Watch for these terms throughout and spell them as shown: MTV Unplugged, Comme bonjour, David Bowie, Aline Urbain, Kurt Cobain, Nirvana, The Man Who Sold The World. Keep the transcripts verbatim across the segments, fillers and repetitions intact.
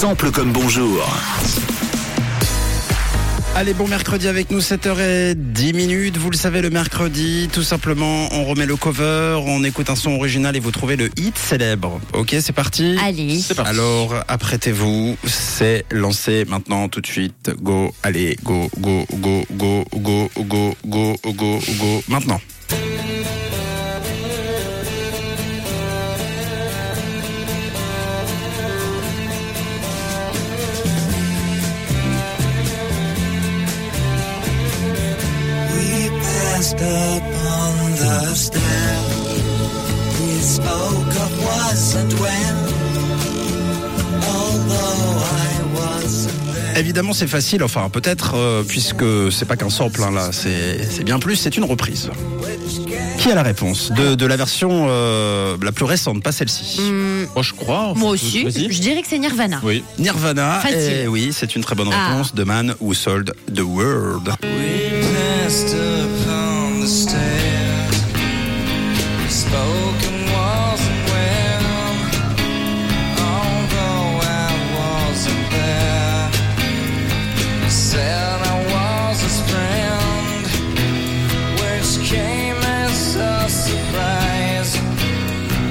Sample comme bonjour. Allez, bon mercredi avec nous, sept heures dix, vous le savez, le mercredi, tout simplement, on remet le cover, on écoute un son original et vous trouvez le hit célèbre. Ok, c'est parti ? Allez. C'est parti. Alors, apprêtez-vous, c'est lancé maintenant, tout de suite, go, allez, go, go, go, go, go, go, go, go, go, go, maintenant. Up on the stair, we spoke of was and when, although I wasn't there. Évidemment, c'est facile, enfin peut-être, euh, puisque c'est pas qu'un sample hein, là, c'est, c'est bien plus, c'est une reprise. Qui a la réponse de, de la version euh, la plus récente, pas celle-ci. Mmh. Moi, je crois. Moi aussi. Vas-y. Je dirais que c'est Nirvana. Oui. Nirvana. Et oui, c'est une très bonne réponse. Ah. The Man Who Sold The World. We passed upon the stair. We spoke and wasn't well. Although I wasn't there. I said I was his friend. Which came as a surprise.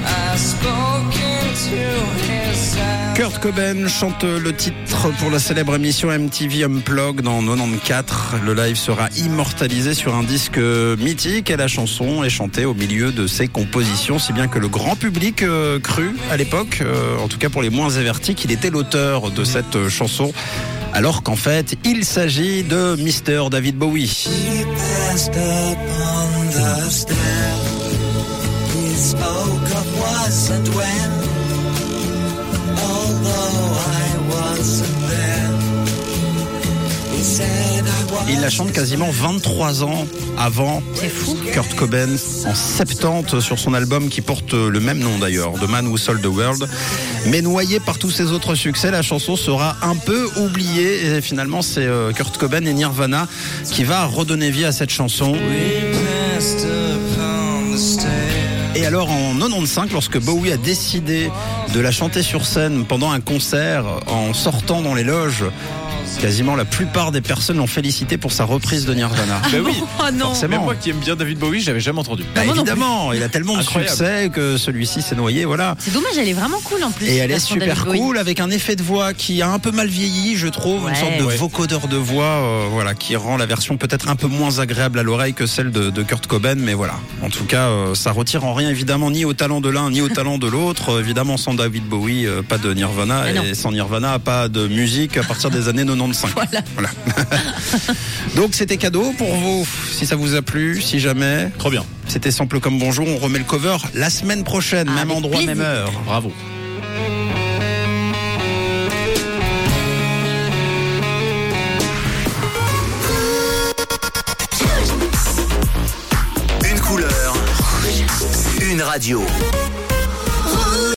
I spoke into his eyes. Kurt Cobain chante le titre pour la célèbre émission M T V Unplugged en quatre-vingt-quatorze. Le live sera immortalisé sur un disque mythique et la chanson est chantée au milieu de ses compositions, si bien que le grand public euh, crut à l'époque, euh, en tout cas pour les moins avertis, qu'il était l'auteur de cette euh, chanson, alors qu'en fait, il s'agit de Mister David Bowie. Il la chante quasiment vingt-trois ans avant Kurt Cobain en soixante-dix sur son album qui porte le même nom d'ailleurs, The Man Who Sold The World. Mais noyé par tous ses autres succès, la chanson sera un peu oubliée et finalement c'est Kurt Cobain et Nirvana qui va redonner vie à cette chanson. Et alors en quatre-vingt-quinze, lorsque Bowie a décidé de la chanter sur scène pendant un concert en sortant dans les loges, quasiment la plupart des personnes l'ont félicité pour sa reprise de Nirvana. Ah ben oui, oh non. Forcément. Même moi qui aime bien David Bowie, j'avais jamais entendu. Bah évidemment, il a tellement de succès que celui-ci s'est noyé, voilà. C'est dommage, elle est vraiment cool en plus. Et elle est super cool avec un effet de voix qui a un peu mal vieilli, je trouve, ouais. Une sorte de ouais. vocodeur de voix, euh, voilà, qui rend la version peut-être un peu moins agréable à l'oreille que celle de, de Kurt Cobain, mais voilà. En tout cas, euh, ça retire en rien. Évidemment, ni au talent de l'un, ni au talent de l'autre. Évidemment, sans David Bowie, euh, pas de Nirvana. Ah et sans Nirvana, pas de musique à partir des années quatre-vingt-quinze. Voilà. Voilà. Donc, c'était cadeau pour vous. Si ça vous a plu, si jamais. Trop bien. C'était Sample comme bonjour. On remet le cover la semaine prochaine. Ah, même endroit, plaisir. Même heure. Bravo. Une couleur. Une radio.